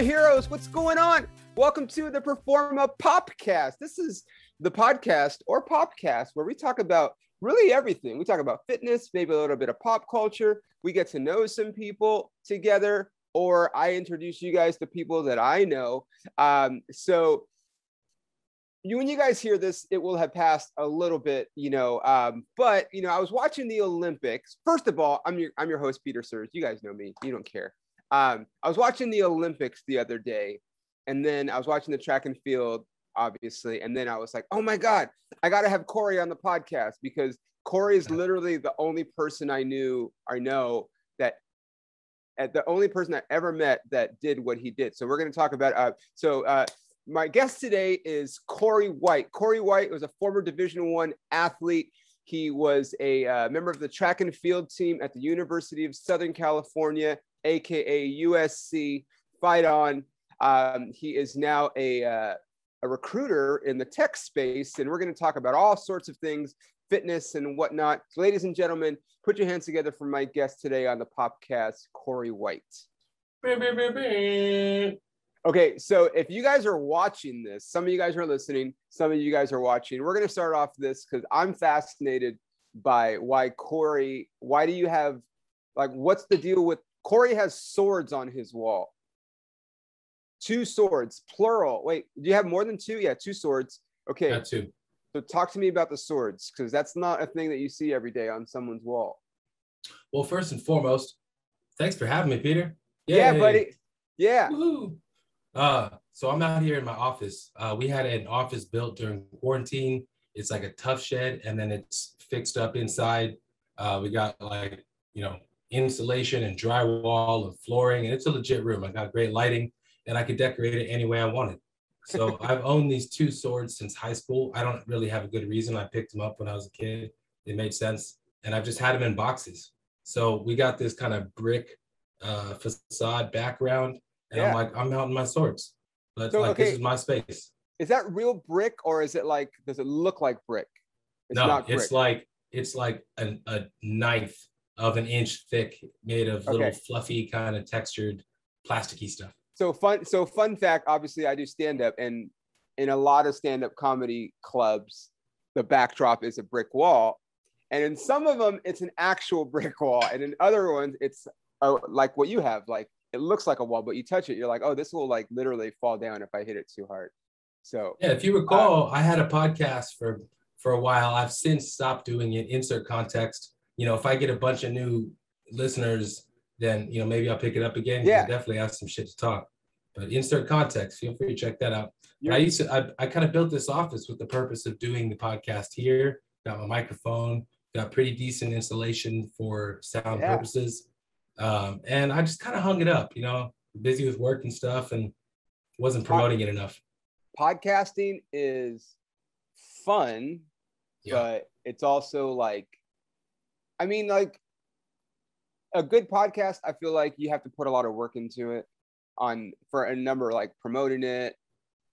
Performa heroes, what's going on? Welcome to the Performa Popcast. This is the podcast or popcast where we talk about really everything. We talk about fitness, maybe a little bit of pop culture. We get to know some people together, or I introduce you guys to people that I know. When you guys hear this, it will have passed a little bit, but, I was watching the Olympics. First of all, I'm your host, Peter Searls. You guys know me. You don't care. I was watching the Olympics the other day, and then I was watching the track and field, obviously. And then I was like, oh my God, I got to have Corey on the podcast, because Corey is literally the only person I know that the only person I ever met that did what he did. So we're going to talk about, my guest today is Corey White. Corey White was a former Division I athlete. He was a member of the track and field team at the University of Southern California, aka USC. Fight on. He is now a recruiter in the tech space, and we're going to talk about all sorts of things, fitness and whatnot. Ladies and gentlemen, put your hands together for my guest today on the podcast, Corey White. Okay, so if you guys are watching this, some of you guys are listening, some of you guys are watching, we're going to start off this because I'm fascinated by why Corey, why do you have, like, what's the deal with, Corey has swords on his wall. Two swords, plural. Wait, do you have more than two? Yeah, two swords. Okay. Got two. So talk to me about the swords, because that's not a thing that you see every day on someone's wall. Well, first and foremost, thanks for having me, Peter. Yay. Yeah, buddy. Yeah. Woo-hoo. So I'm out here in my office. We had an office built during quarantine. It's like a tough shed, and then it's fixed up inside. We got insulation and drywall and flooring, and it's a legit room. I got great lighting, and I could decorate it any way I wanted. So I've owned these two swords since high school. I don't really have a good reason. I picked them up when I was a kid. They made sense, and I've just had them in boxes. So we got this kind of brick facade background. And yeah. I'm like, I'm out in my swords. But so, this is my space. Is that real brick, or is it like, does it look like brick? It's like a knife of an inch thick, made of little fluffy kind of textured plasticky stuff. So fun fact, obviously I do stand-up, and in a lot of stand-up comedy clubs, the backdrop is a brick wall. And in some of them, it's an actual brick wall. And in other ones, it's like what you have, like, it looks like a wall, but you touch it, you're like, oh, this will like literally fall down if I hit it too hard. So yeah, if you recall, I had a podcast for a while. I've since stopped doing it. Insert context. If I get a bunch of new listeners, then maybe I'll pick it up again. Yeah, definitely have some shit to talk. But insert context. Feel free to check that out. But I kind of built this office with the purpose of doing the podcast here. Got my microphone. Got pretty decent insulation for sound purposes. And I just kind of hung it up, busy with work and stuff, and wasn't promoting it enough. Podcasting is fun, but it's also a good podcast. I feel like you have to put a lot of work into it for a number, like promoting it.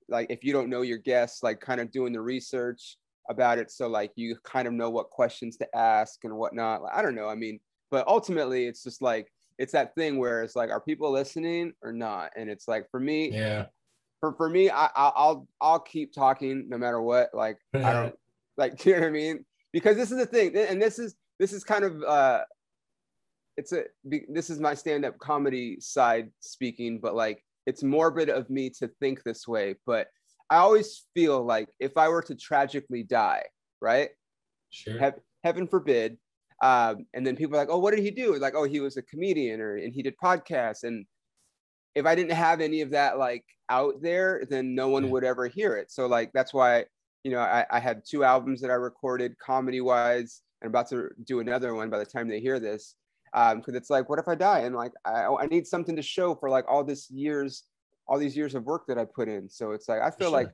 Like if you don't know your guests, like kind of doing the research about it. So like, you kind of know what questions to ask and whatnot. I don't know. But ultimately it's just like, it's that thing where it's like, are people listening or not? And it's like, for me, for me, I'll keep talking no matter what. Like, I don't like, do you know what I mean? Because this is the thing. And this is kind of, this is my stand-up comedy side speaking, but like, it's morbid of me to think this way, but I always feel like if I were to tragically die, right? Sure. Heaven forbid. And then people are like, oh, what did he do? Like, oh, he was a comedian, and he did podcasts. And if I didn't have any of that, like, out there, then no one would ever hear it. So like, that's why, I had two albums that I recorded comedy wise, and I'm about to do another one by the time they hear this. Cause it's like, what if I die? And like, I need something to show for like all these years of work that I put in. So it's like, I feel like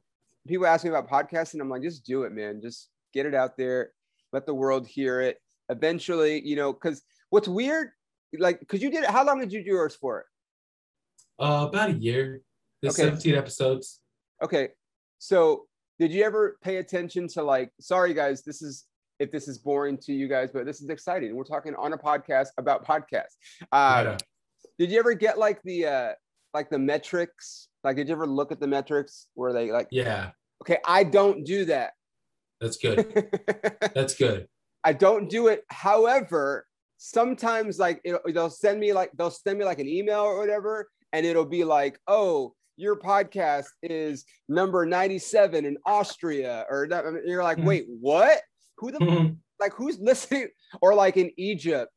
people ask me about podcasting. I'm like, just do it, man. Just get it out there. Let the world hear it. Eventually, because what's weird, like, because you did it, how long did you do yours for? About a year. There's 17 episodes. Okay, so did you ever pay attention to, like, sorry guys, this is boring to you guys, but this is exciting. We're talking on a podcast about podcasts. Did you ever get like the like the metrics? Like, did you ever look at the metrics where they like, yeah, okay, I don't do that. That's good. That's good. I don't do it. However, sometimes like they'll send me like an email or whatever, and it'll be like, oh, your podcast is number 97 in Austria, or you're like, wait, what? Who the like who's listening? Or like in Egypt,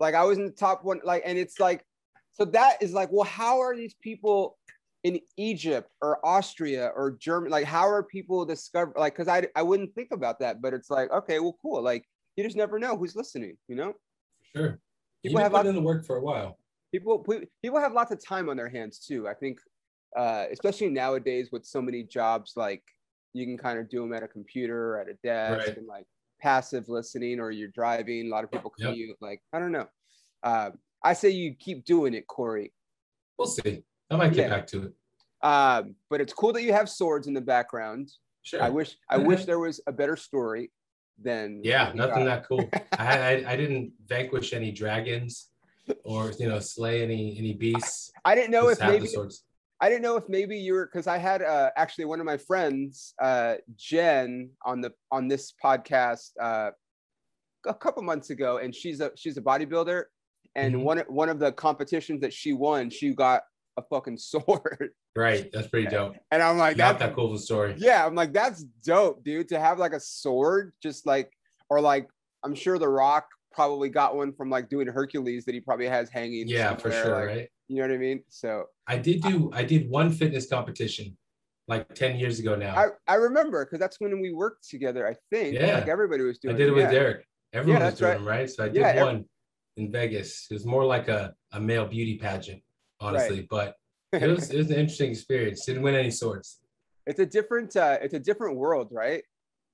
like I was in the top one, like, and it's like, so that is like, well, how are these people in Egypt or Austria or Germany, like how are people discover? Like, cause I wouldn't think about that, but it's like, okay, well, cool. Like you just never know who's listening, you know? Sure. People have been in the work for a while. People have lots of time on their hands too. I think, especially nowadays with so many jobs, like you can kind of do them at a computer, at a desk, right, and like passive listening, or you're driving. A lot of people commute. Yep. Like, I don't know. I say you keep doing it, Corey. We'll see. I might get back to it. But it's cool that you have swords in the background. Sure. I wish there was a better story than nothing that cool. I didn't vanquish any dragons or slay any beasts. I didn't know if maybe you were, because I had actually one of my friends, Jen, on this podcast a couple months ago, and she's a bodybuilder, and one of the competitions that she won, she got a fucking sword. Right, that's pretty dope. And I'm like, that's not that cool of a story. Yeah, I'm like, that's dope, dude, to have like a sword, just like, or like, I'm sure The Rock probably got one from like doing Hercules that he probably has hanging. Yeah, for sure, like, right? You know what I mean? So I did one fitness competition like 10 years ago now. I remember, because that's when we worked together, I think. Yeah. Like everybody was doing it. I did it with Derek. Everyone was doing them, right? So I did one in Vegas. It was more like a male beauty pageant, honestly, right, but it was an interesting experience. Didn't win any swords. It's a different world, right?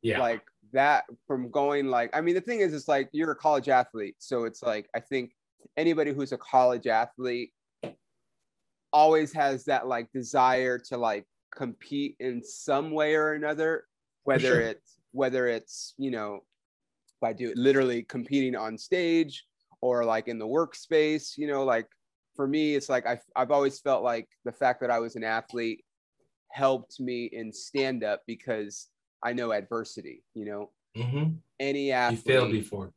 Yeah. Like that from going like, I mean, the thing is, it's like you're a college athlete. So it's like, I think anybody who's a college athlete always has that like desire to like compete in some way or another, whether it's, by literally competing on stage or like in the workspace, like, for me, it's like I've always felt like the fact that I was an athlete helped me in stand-up, because I know adversity, Any athlete. You failed before.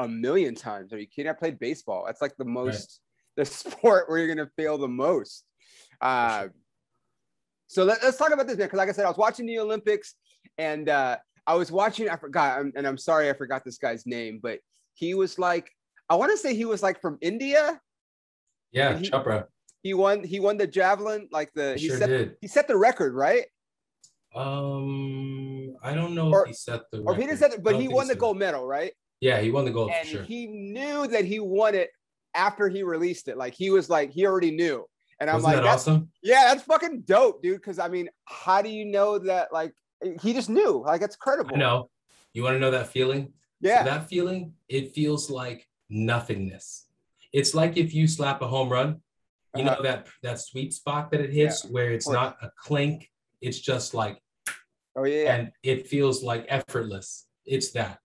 1,000,000 times. Are you kidding? I played baseball. That's like the most, the sport where you're going to fail the most. So let's talk about this, man, because like I said, I was watching the Olympics, and I'm sorry I forgot this guy's name, but he was like, I want to say he was like from India. Yeah, Chopra. He won the javelin, like the he set the record, right? I don't know if he set the record. Or he didn't set it, but he won the gold medal, right? Yeah, he won the gold, and for sure. He knew that he won it after he released it. Like he was like, he already knew. And I'm like, that's awesome. Yeah, that's fucking dope, dude. Because I mean, how do you know that? Like he just knew. Like that's credible. No, you want to know that feeling? Yeah, so that feeling. It feels like nothingness. It's like if you slap a home run, you know that sweet spot that it hits, where it's not a clink, it's just like, and it feels like effortless. It's that.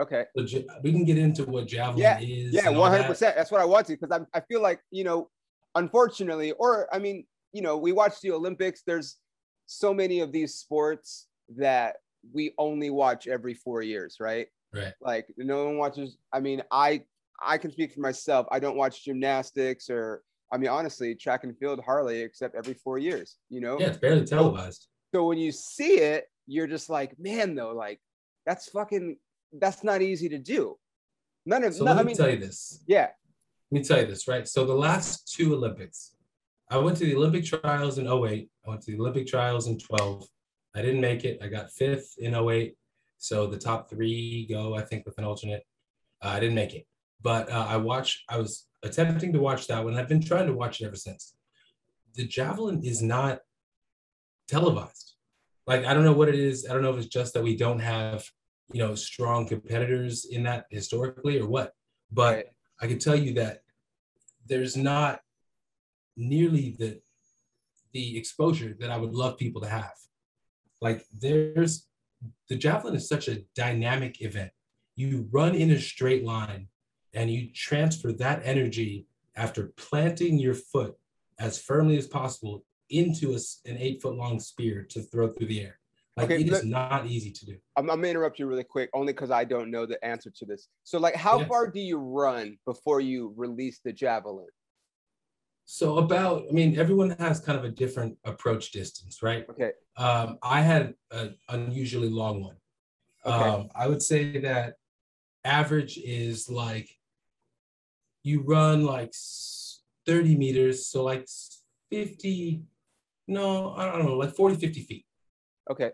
Okay. So we can get into what javelin is. Yeah, 100%. That's what I want to, because I feel like, unfortunately, or I mean, we watch the Olympics. There's so many of these sports that we only watch every 4 years, right? Right. Like no one watches. I mean, I can speak for myself. I don't watch gymnastics or, I mean, honestly, track and field hardly, except every 4 years, Yeah, it's barely televised. So when you see it, you're just like, man, though, like, that's not easy to do. Let me tell you this. Yeah. Let me tell you this, right? So the last two Olympics, I went to the Olympic trials in 2008. I went to the Olympic trials in 2012. I didn't make it. I got fifth in 2008. So the top three go, I think, with an alternate. I didn't make it. But I was attempting to watch that one. I've been trying to watch it ever since. The javelin is not televised. Like, I don't know what it is. I don't know if it's just that we don't have, strong competitors in that historically or what. But I can tell you that there's not nearly the exposure that I would love people to have. Like, the javelin is such a dynamic event. You run in a straight line, and you transfer that energy after planting your foot as firmly as possible into an 8-foot-long spear to throw through the air. Like, okay, it is not easy to do. I'm gonna interrupt you really quick, only because I don't know the answer to this. So, like, how far do you run before you release the javelin? So about, I mean, everyone has kind of a different approach distance, right? Okay. I had an unusually long one. Okay. I would say that average is like, you run like 30 meters, so like 50, no, I don't know, like 40, 50 feet. Okay.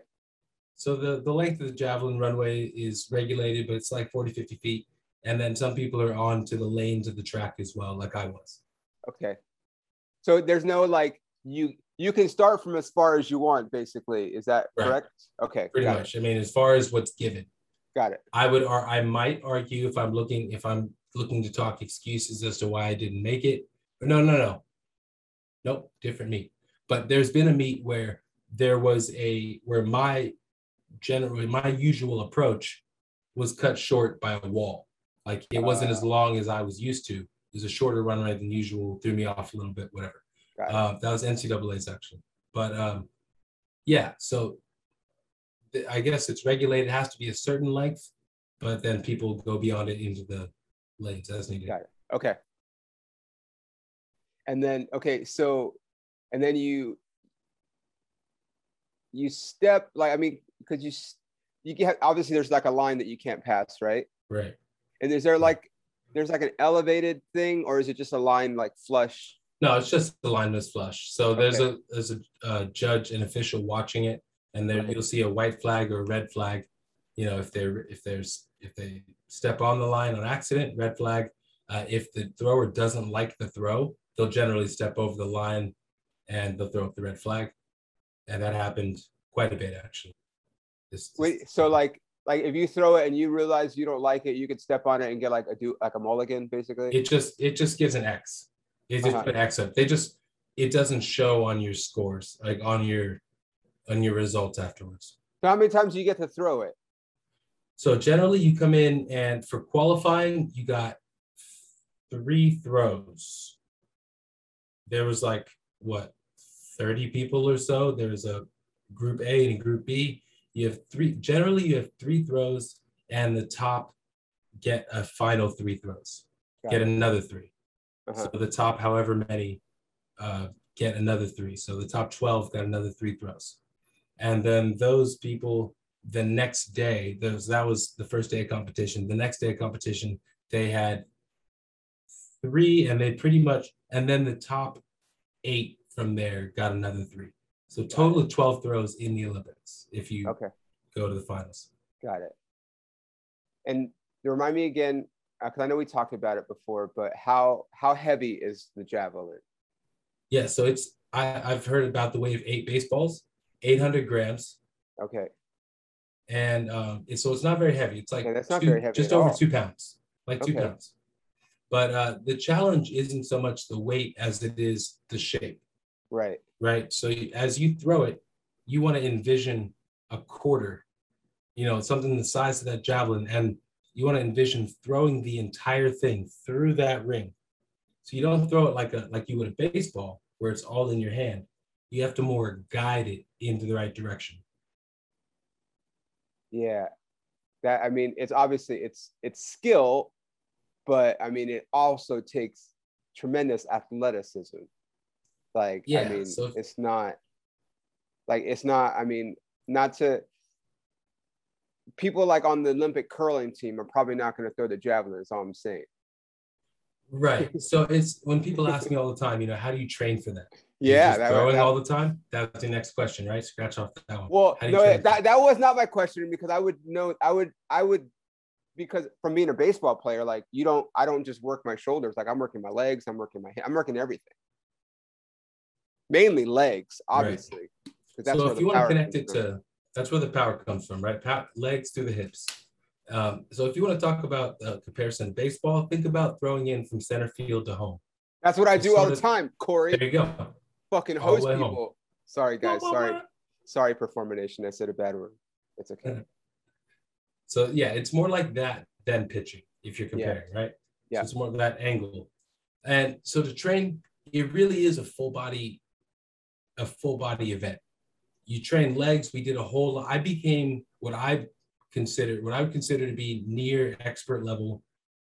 So the length of the javelin runway is regulated, but it's like 40, 50 feet. And then some people are on to the lanes of the track as well, like I was. Okay. So there's no, like, you can start from as far as you want, basically. Is that correct? Okay. Pretty much. I mean, as far as what's given. Got it. I might argue if I'm looking to talk excuses as to why I didn't make it. No. Nope, different meet. But there's been a meet where there was where my usual approach was cut short by a wall. Like, it wasn't as long as I was used to. It was a shorter runway than usual, threw me off a little bit, whatever. That was NCAA's actually. But so I guess it's regulated. It has to be a certain length, but then people go beyond it into the lanes as needed. Got it. Okay. And then, so you step, like, I mean, because you can have, obviously there's like a line that you can't pass, right? Right. And is there like, there's like an elevated thing, or is it just a line like flush? No, it's just the line that's flush. So there's a judge and official watching it, and then you'll see a white flag or a red flag. You know, if they step on the line on accident, red flag. If the thrower doesn't like the throw, they'll generally step over the line and they'll throw up the red flag. And that happened quite a bit, actually. Wait, so like if you throw it and you realize you don't like it, you could step on it and get like a mulligan, basically? It just gives an X. They just put X up. It doesn't show on your scores, like on your results afterwards. So how many times do you get to throw it? So generally you come in, and for qualifying, you got 3 throws. There was like, what, 30 people or so. There's a group A and a group B. You have 3, generally you have 3 throws, and the top get a final 3 throws, another 3. So the top, however many, get another 3. So the top 12 got another 3 throws. And then those people, the next day, that was the first day of competition. The next day of competition, they had 3, and they pretty much, and then the top 8 from there got another 3. So total of 12 throws in the Olympics if you go to the finals. Got it. And remind me again, because I know we talked about it before, but how heavy is the javelin? Yeah, so it's, I've heard about the weight of 8 baseballs, 800 grams. Okay. And so it's not very heavy. It's like that's not very heavy, just over 2 pounds, like 2 pounds. But the challenge isn't so much the weight as it is the shape. Right. Right. So as you throw it, you want to envision a quarter, you know, something the size of that javelin. And you want to envision throwing the entire thing through that ring. So you don't throw it like you would a baseball where it's all in your hand. You have to more guide it into the right direction. Yeah. That, I mean, it's obviously it's skill, but I mean, it also takes tremendous athleticism. Like, yeah, I mean, so people like on the Olympic curling team are probably not going to throw the javelin, is all I'm saying. Right. So it's when people ask me all the time, you know, how do you train for that? Yeah. Throwing all the time? That's the next question, right? Scratch off that one. Well, that was not my question, because because from being a baseball player, like I don't just work my shoulders. Like I'm working my legs, I'm working my head, I'm working everything. Mainly legs, obviously. Right. That's so if you want to connect it to, that's where the power comes from, right? Legs through the hips. So if you want to talk about the comparison to baseball, think about throwing in from center field to home. That's what I do all the time, Corey. There you go. Fucking host people. Home. Sorry, guys. Sorry, Performa Nation. I said a bad word. It's okay. So yeah, it's more like that than pitching if you're comparing, right? Yeah. So it's more of that angle. And so to train, it really is a full body event. You train legs. We did a whole lot. I became what I would consider to be near expert level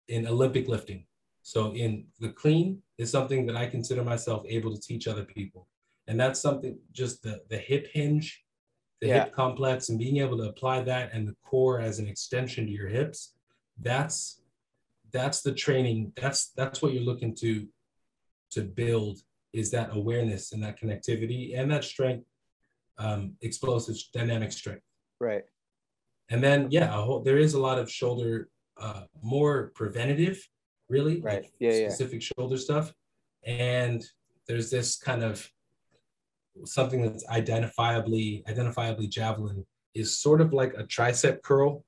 in Olympic lifting. So in the clean is something that I consider myself able to teach other people. And that's something, just the hip hinge, the hip complex, and being able to apply that and the core as an extension to your hips. That's the training. That's what you're looking to build, is that awareness and that connectivity and that strength, explosive dynamic strength. Right. And then, there is a lot of shoulder, more preventative, really, right. Like specific shoulder stuff. And there's this kind of something that's identifiably javelin, is sort of like a tricep curl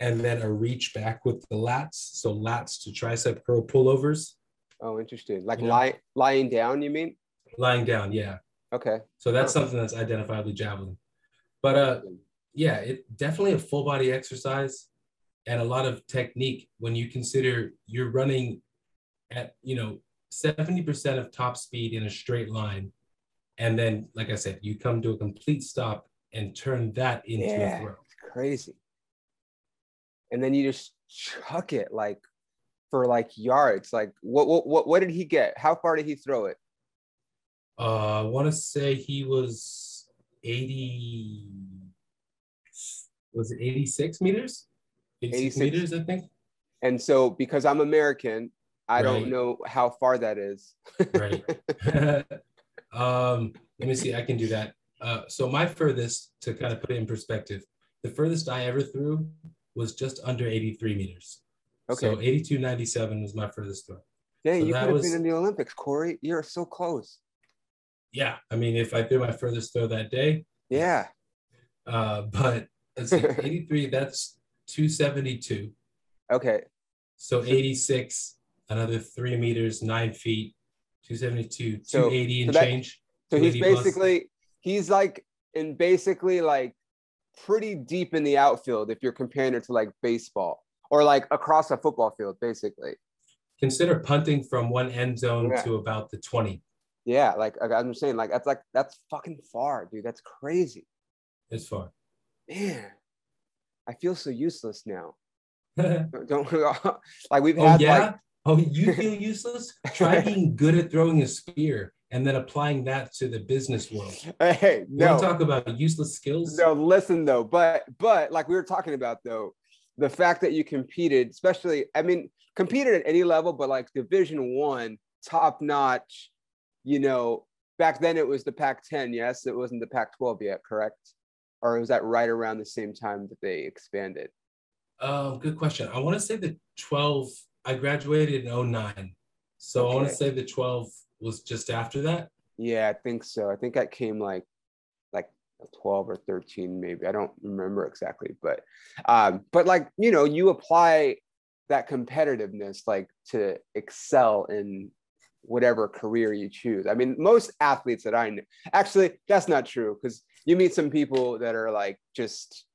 and then a reach back with the lats. So lats to tricep curl pullovers. Oh, interesting. Like lying down, you mean? Lying down, yeah. Okay. So that's something that's identifiably javelin. But it definitely a full body exercise and a lot of technique when you consider you're running at, 70% of top speed in a straight line. And then, like I said, you come to a complete stop and turn that into a throw. It's crazy. And then you just chuck it for yards. Like what did he get? How far did he throw it? I want to say he was 86 meters? 86 meters, I think. And so because I'm American, I don't know how far that is. Right. Let me see, I can do that. So my furthest, to kind of put it in perspective, the furthest I ever threw was just under 83 meters. Okay. So 82.97 was my furthest throw. Dang, so you could have been in the Olympics, Corey. You're so close. Yeah, I mean, if I threw my furthest throw that day. Yeah. But let's see, 83, that's 272. Okay. So 86, another 3 meters, 9 feet. 272, 280 and change. So he's basically, he's pretty deep in the outfield if you're comparing it to baseball or across a football field, basically. Consider punting from one end zone to about the 20. Yeah, I'm just saying, that's fucking far, dude. That's crazy. It's far. Man, I feel so useless now. Oh, you feel useless? Try being good at throwing a spear and then applying that to the business world. Hey, no. You want to talk about useless skills? No, listen, though. But like we were talking about, though, the fact that you competed, especially, I mean, competed at any level, but Division I, top-notch, back then it was the Pac-10, yes? It wasn't the Pac-12 yet, correct? Or was that right around the same time that they expanded? Good question. I want to say the 12... I graduated in 09. So I want to say the 12 was just after that. Yeah, I think so. I think that came like 12 or 13, maybe. I don't remember exactly, but you apply that competitiveness, to excel in whatever career you choose. I mean, most athletes that I know, actually, that's not true. 'Cause you meet some people that are just,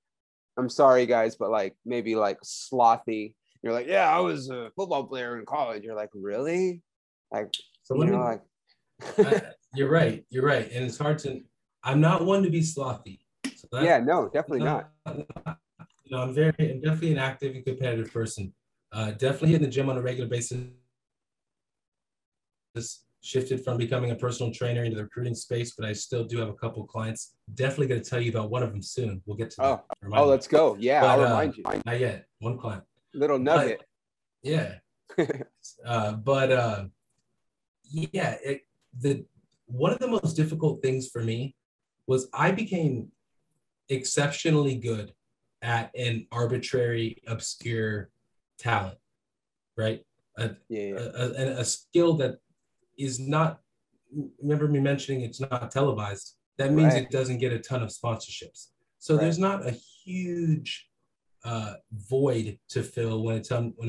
I'm sorry guys, but maybe slothy. You're I was a football player in college. You're really? You're right. And it's hard to, I'm not one to be slothy. So definitely not. I'm definitely an active and competitive person. Definitely in the gym on a regular basis. This shifted from becoming a personal trainer into the recruiting space, but I still do have a couple of clients. Definitely going to tell you about one of them soon. We'll get to that. Oh, let's go. Yeah, I'll remind you. Not yet. One client. Little nugget. One of the most difficult things for me was I became exceptionally good at an arbitrary, obscure talent, right? A skill that is not, remember me mentioning it's not televised. That means it doesn't get a ton of sponsorships. So there's not a huge void to fill when it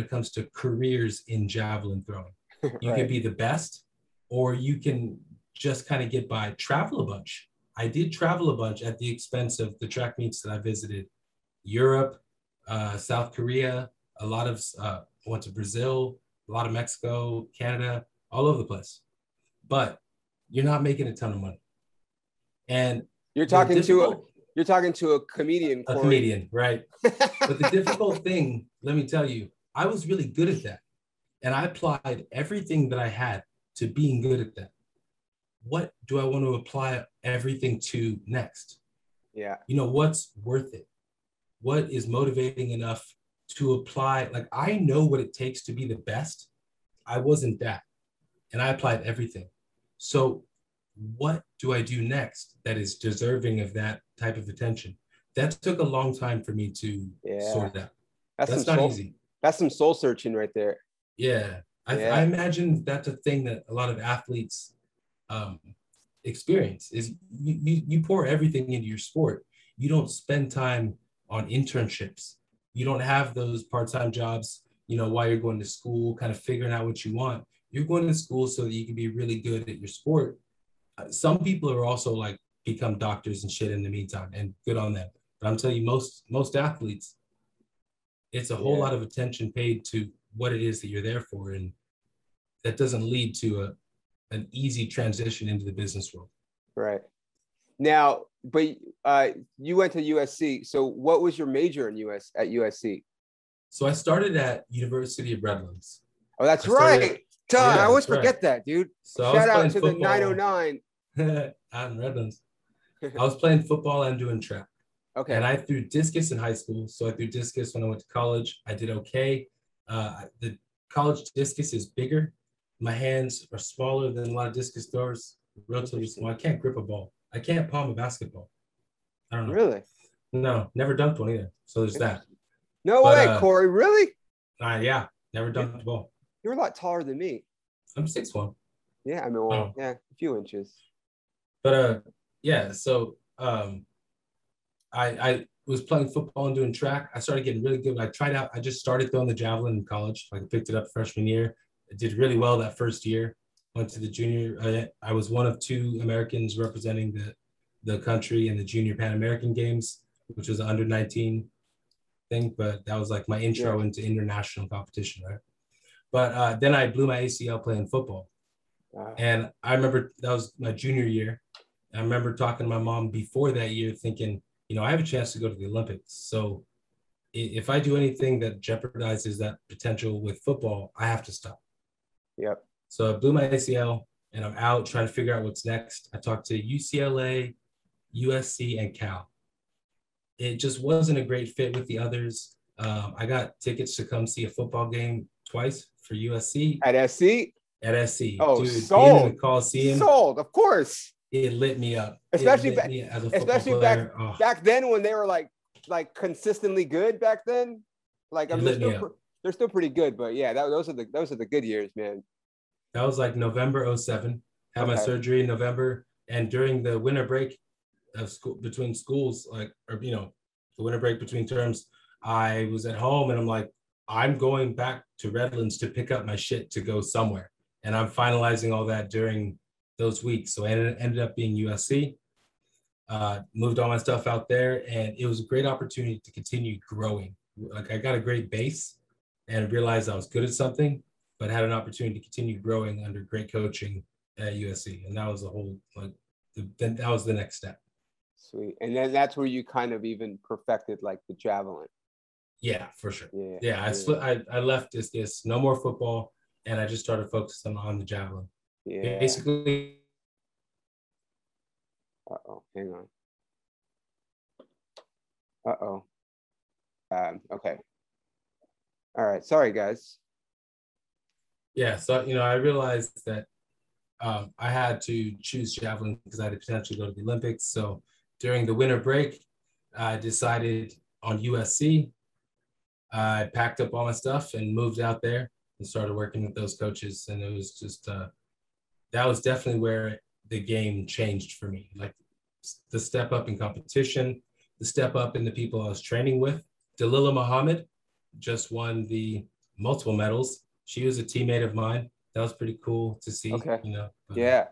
comes to careers in javelin throwing. You can be the best, or you can just kind of get by. Travel a bunch. I did travel a bunch at the expense of the track meets that I visited. Europe, South Korea, a lot of went to Brazil, a lot of Mexico, Canada, all over the place. but you're not making a ton of money. And you're talking to a comedian, Corey. A comedian, right? But the difficult thing, let me tell you, I was really good at that. And I applied everything that I had to being good at that. What do I want to apply everything to next? Yeah. You know, what's worth it? What is motivating enough to apply? Like, I know what it takes to be the best. I wasn't that. And I applied everything. So what do I do next that is deserving of that type of attention? That took a long time for me to sort out. That's not easy. That's some soul searching right there. Yeah. I imagine that's a thing that a lot of athletes experience is you pour everything into your sport. You don't spend time on internships. You don't have those part-time jobs, you know, while you're going to school, kind of figuring out what you want. You're going to school so that you can be really good at your sport. Some people are also like become doctors and shit in the meantime, and good on them. But I'm telling you, most athletes, it's a whole lot of attention paid to what it is that you're there for. And that doesn't lead to an easy transition into the business world. Right. Now, but you went to USC. So what was your major at USC? So I started at University of Redlands. Oh, that's right. I always forget that, dude. So shout out to the 909. Out in Redlands. I was playing football and doing track. Okay. And I threw discus in high school. So I threw discus when I went to college. I did okay. The college discus is bigger. My hands are smaller than a lot of discus throwers. Relatively small. I can't grip a ball. I can't palm a basketball. I don't know. Really? No, never dunked one either. So there's that. No way, Corey. Really? Yeah, never dunked the ball. You're a lot taller than me. I'm 6'1". Yeah, I mean, well, a few inches. But I was playing football and doing track. I started getting really good. I tried out. I just started throwing the javelin in college. I picked it up freshman year. I did really well that first year. Went to the junior. I was one of two Americans representing the country in the Junior Pan American Games, which was an under 19 thing. But that was like my intro into international competition, right? But then I blew my ACL playing football. Wow. And I remember that was my junior year. I remember talking to my mom before that year thinking, you know, I have a chance to go to the Olympics. So if I do anything that jeopardizes that potential with football, I have to stop. Yep. So I blew my ACL and I'm out trying to figure out what's next. I talked to UCLA, USC, and Cal. It just wasn't a great fit with the others. I got tickets to come see a football game twice for USC. At SC? At SC. Oh, dude, sold. In the Coliseum, sold, of course. It lit me up. Especially back then when they were like consistently good back then. Like, I mean, they're still pretty good, but yeah, those are the good years, man. That was like November 07. Had my surgery in November, and during the winter break of school between schools, the winter break between terms, I was at home and I'm like, I'm going back to Redlands to pick up my shit to go somewhere. And I'm finalizing all that during those weeks. So it ended up being USC. Moved all my stuff out there, and it was a great opportunity to continue growing. Like, I got a great base and realized I was good at something, but had an opportunity to continue growing under great coaching at USC. And that was that was the next step. Sweet. And then that's where you kind of even perfected like the javelin. Yeah, for sure. Yeah. I left this, no more football, and I just started focusing on the javelin. Yeah. Basically. Uh-oh, hang on. Uh-oh. Okay. All right, sorry, guys. Yeah, so, you know, I realized that I had to choose javelin because I had to potentially go to the Olympics. So during the winter break, I decided on USC. I packed up all my stuff and moved out there and started working with those coaches. And it was just, that was definitely where the game changed for me. Like, the step up in competition, the step up in the people I was training with. Delilah Muhammad just won the multiple medals. She was a teammate of mine. That was pretty cool to see, you know? Yeah.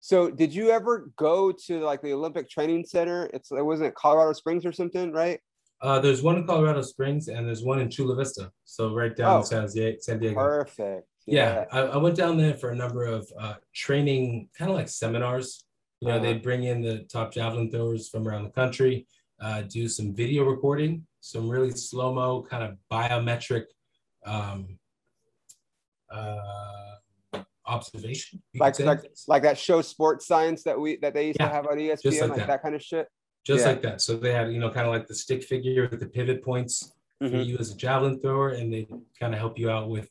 So did you ever go to like the Olympic Training Center? It wasn't Colorado Springs or something, right? There's one in Colorado Springs and there's one in Chula Vista. So right down in San Diego. Perfect. Yeah, I went down there for a number of training, kind of like seminars. You know, they'd bring in the top javelin throwers from around the country, do some video recording, some really slow-mo kind of biometric observation. Like that show Sports Science that they used to have on ESPN, like that kind of shit. Like that. So they had, you know, kind of like the stick figure with the pivot points for you as a javelin thrower, and they kind of help you out with.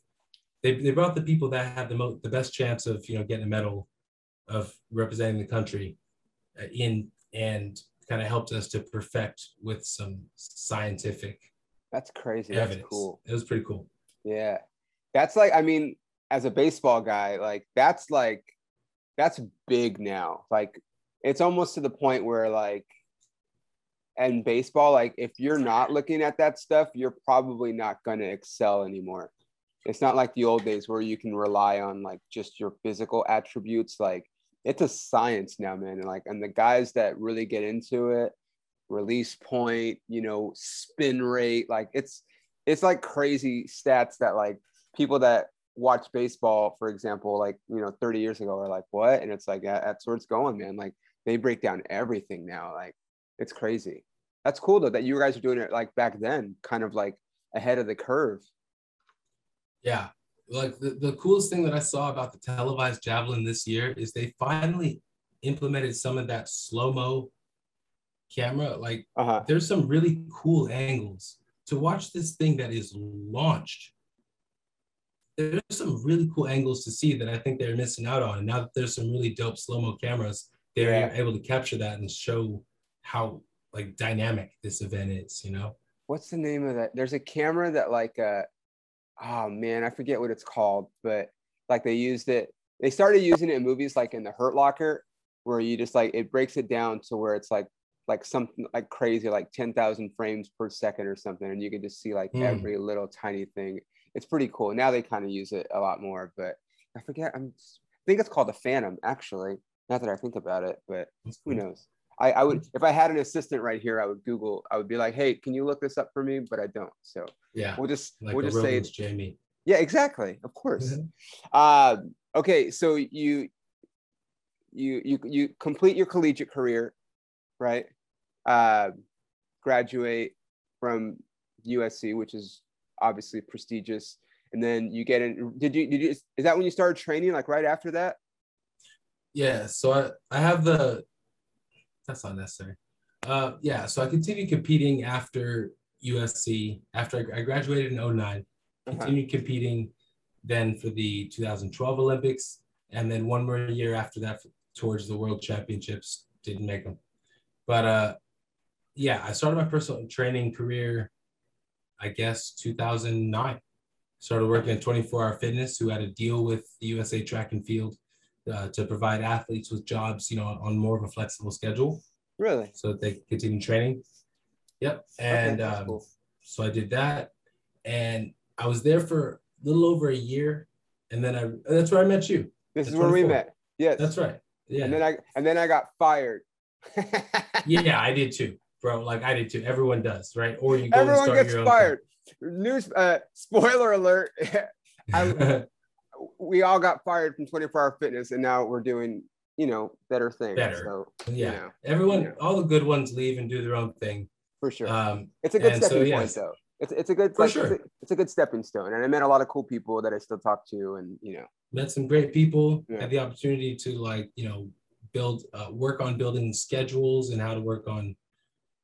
They brought the people that had the best chance of, you know, getting a medal, of representing the country, and kind of helped us to perfect with some scientific. That's crazy. Evidence. That's cool. It was pretty cool. Yeah, that's like, I mean, as a baseball guy, that's big now. Like, it's almost to the point where in baseball, if you're not looking at that stuff, you're probably not going to excel anymore. It's not like the old days where you can rely on just your physical attributes. It's a science now, man. And and the guys that really get into it, release point, you know, spin rate, it's like crazy stats that people that watch baseball, for example, 30 years ago are like, what? And it's that's where it's going, man. They break down everything now. It's crazy. That's cool though, that you guys are doing it back then, kind of ahead of the curve. Yeah, the coolest thing that I saw about the televised javelin this year is they finally implemented some of that slow-mo camera. There's some really cool angles to watch this thing that is launched. There's some really cool angles to see that I think they're missing out on. And now that there's some really dope slow-mo cameras, they're able to capture that and show how dynamic this event is, you know? What's the name of that? There's a camera that oh man, I forget what it's called, but they used it. They started using it in movies in The Hurt Locker, where you just it breaks it down to where it's something crazy, 10,000 frames per second or something, and you can just see every little tiny thing. It's pretty cool. Now they kind of use it a lot more, but I forget. I think it's called the Phantom, actually. Not that I think about it, but who knows? I would, if I had an assistant right here, I would be like, hey, can you look this up for me? But I don't. So yeah, we'll just say it's Jamie. Yeah, exactly. Of course. Mm-hmm. Okay. So you complete your collegiate career, right? Graduate from USC, which is obviously prestigious. And then you get in, is that when you started training, right after that? Yeah. So I have that's not necessary. So I continued competing after USC. After I graduated in 2009, continued competing then for the 2012 Olympics, and then one more year after that towards the World Championships. Didn't make them. But I started my personal training career, I guess, 2009. Started working at 24-Hour Fitness, who had a deal with the USA Track and Field to provide athletes with jobs, you know, on more of a flexible schedule. Really? So that they continue training. Yep. And cool. So I did that, and I was there for a little over a year, and then that's where I met you. This is where we met. Yes. That's right. Yeah. And then I got fired. Yeah, I did too, bro. I did too. Everyone does, right? Or you go everyone and start gets your own fired. Thing. News. Spoiler alert. We all got fired from 24-Hour Fitness, and now we're doing, you know, better things. Better. So, yeah. You know, everyone, you know, all the good ones leave and do their own thing. For sure. It's a good stepping point, though. It's a good, it's a good stepping stone. And I met a lot of cool people that I still talk to, and, you know. Met some great people. Yeah. Had the opportunity to, you know, build, work on building schedules and how to work on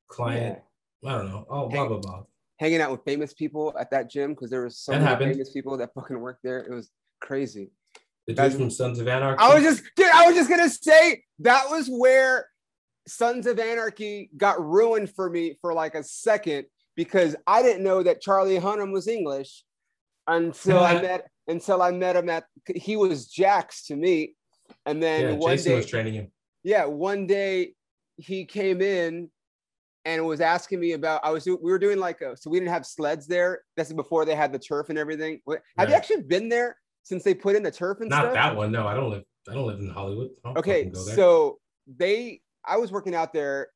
client, I don't know, hanging out with famous people at that gym, because there was so many famous people that fucking worked there. It was crazy. The dude from Sons of Anarchy. I was just gonna say that was where Sons of Anarchy got ruined for me for a second, because I didn't know that Charlie Hunnam was English until I met him at. He was Jax to me, and then Jason was training him. Yeah, one day he came in and was asking me about, we were doing so we didn't have sleds there. That's before they had the turf and everything. Have you actually been there? Since they put in the turf and stuff? Not that one. No, I don't live in Hollywood. Okay, so I was working out there a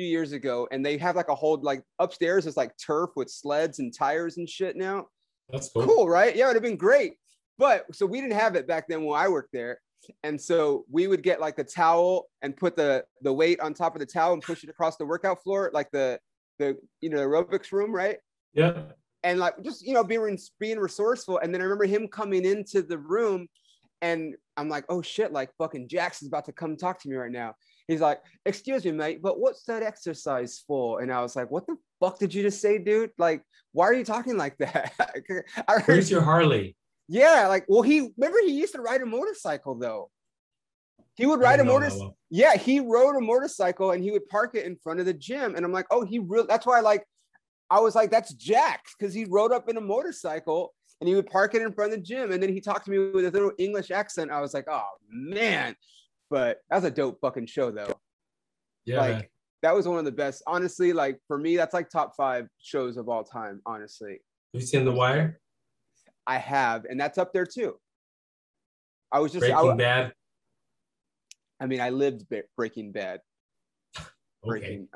few years ago, and they have a whole upstairs is turf with sleds and tires and shit now. That's cool, right? Yeah, it'd have been great. But so we didn't have it back then when I worked there. And so we would get like a towel and put the weight on top of the towel and push it across the workout floor, like the you know, aerobics room, right? Yeah. And like, just, you know, being resourceful. And then I remember him coming into the room and I'm like, oh shit, like fucking Jackson's about to come talk to me right now. He's like, excuse me, mate, but what's that exercise for? And I was like, what the fuck did you just say, dude? Like, why are you talking like that? Where's your Harley? Yeah, like, well, he used to ride a motorcycle, though. He would ride a motorcycle. Yeah, he rode a motorcycle and he would park it in front of the gym. And I'm like, oh, he really, that's why I was like, that's Jax, because he rode up in a motorcycle and he would park it in front of the gym. And then he talked to me with a little English accent. I was like, oh, man. But that was a dope fucking show, though. Yeah. Like, that was one of the best. Honestly, like, for me, that's like top 5 shows of all time, honestly. Have you seen The Wire? I have, and that's up there too. I was just Breaking Bad. I mean, I lived Breaking Bad. Breaking.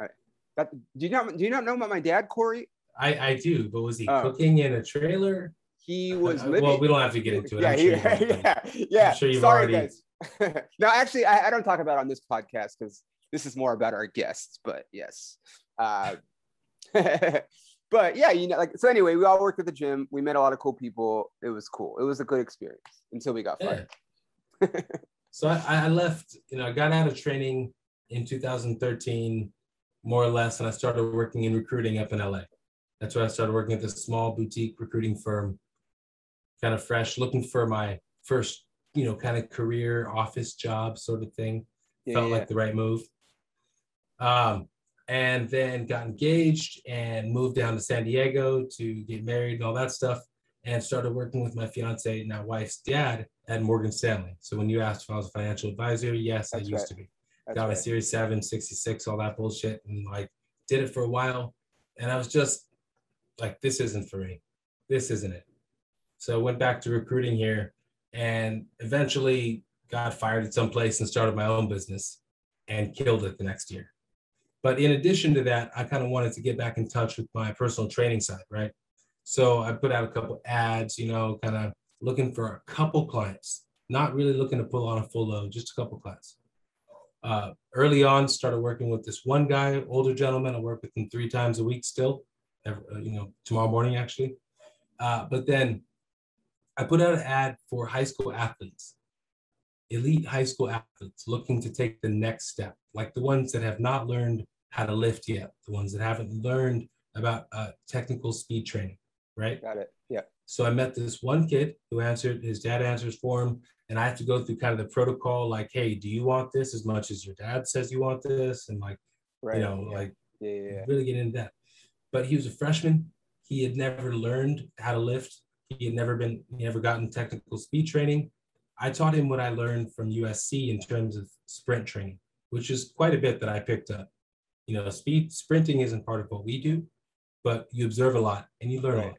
Okay. Do you not know about my dad, Corey? I do, but was he cooking in a trailer? He was living. Well, we don't have to get into it. Yeah, I'm sure you've Sorry, already. Guys. No, actually, I don't talk about it on this podcast because this is more about our guests. But yes. But yeah, you know, like, so anyway, we all worked at the gym. We met a lot of cool people. It was cool. It was a good experience until we got fired. Yeah. So I left, you know, I got out of training in 2013, more or less. And I started working in recruiting up in LA. That's where I started working at this small boutique recruiting firm, kind of fresh, looking for my first, you know, kind of career office job sort of thing. Yeah, felt like the right move. And then got engaged and moved down to San Diego to get married and all that stuff, and started working with my fiance, now wife's dad, at Morgan Stanley. So when you asked if I was a financial advisor, yes, I used to be. Got my Series 7, 66, all that bullshit, and like did it for a while. And I was just like, this isn't for me. This isn't it. So I went back to recruiting here and eventually got fired at some place and started my own business and killed it the next year. But in addition to that, I kind of wanted to get back in touch with my personal training side, right? So I put out a couple ads, you know, kind of looking for a couple clients, not really looking to pull on a full load, just a couple clients. Early on, started working with this one guy, older gentleman. I work with him 3 times a week still, you know, tomorrow morning, actually. But then I put out an ad for high school athletes, elite high school athletes looking to take the next step, like the ones that have not learned how to lift yet, the ones that haven't learned about technical speed training, right? Got it, yeah. So I met this one kid who answered, his dad answers for him, and I have to go through kind of the protocol, like, hey, do you want this as much as your dad says you want this? And like, right. You know, yeah. Like, yeah. Really get into that. But he was a freshman. He had never learned how to lift. He never gotten technical speed training. I taught him what I learned from USC in terms of sprint training, which is quite a bit that I picked up. You know, sprinting isn't part of what we do, but you observe a lot and you learn a lot.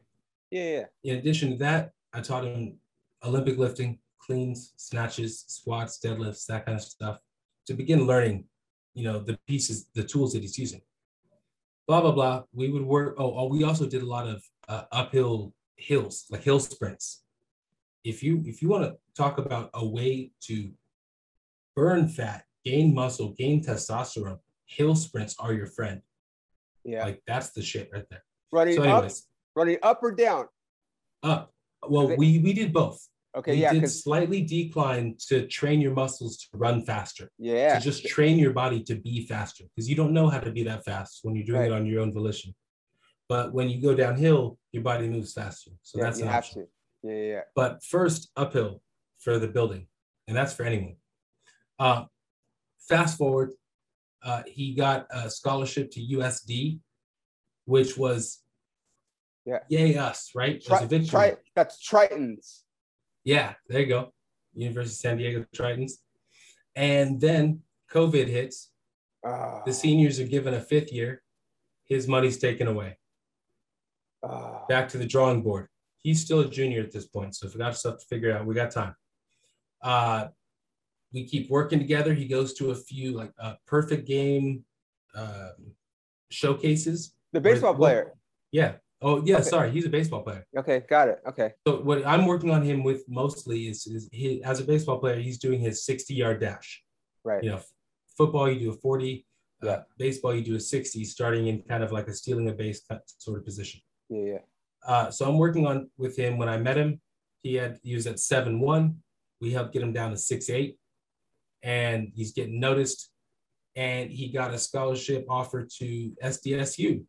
Yeah. In addition to that, I taught him Olympic lifting, cleans, snatches, squats, deadlifts, that kind of stuff, to begin learning, you know, the pieces, the tools that he's using. Blah, blah, blah. We would work. Oh, we also did a lot of uphill hills, like hill sprints. If you want to talk about a way to burn fat, gain muscle, gain testosterone, hill sprints are your friend. Yeah. Like that's the shit right there. Running up or down? Up. Well, we did both. Okay, we did slightly decline to train your muscles to run faster. Yeah. To just train your body to be faster, because you don't know how to be that fast when you're doing it on your own volition. But when you go downhill, your body moves faster. So that's an option. Yeah. But first, uphill for the building, and that's for anyone. Fast forward, he got a scholarship to USD, which was, yay us, right? It was a victory. That's Tritons. Yeah, there you go. University of San Diego Tritons. And then COVID hits. The seniors are given a 5th year. His money's taken away. Back to the drawing board. He's still a junior at this point, so if we got stuff to figure out, we got time. We keep working together. He goes to a few like perfect game showcases. The baseball player. Yeah, Oh, yeah, okay. Sorry. He's a baseball player. Okay, got it. Okay. So what I'm working on him with mostly is he, as a baseball player, he's doing his 60-yard dash. Right. You know, football, you do a 40. Yeah. Baseball, you do a 60, starting in kind of like a stealing a base sort of position. Yeah, yeah. So I'm working on with him. When I met him, he was at 7'1". We helped get him down to 6'8", and he's getting noticed. And he got a scholarship offer to SDSU.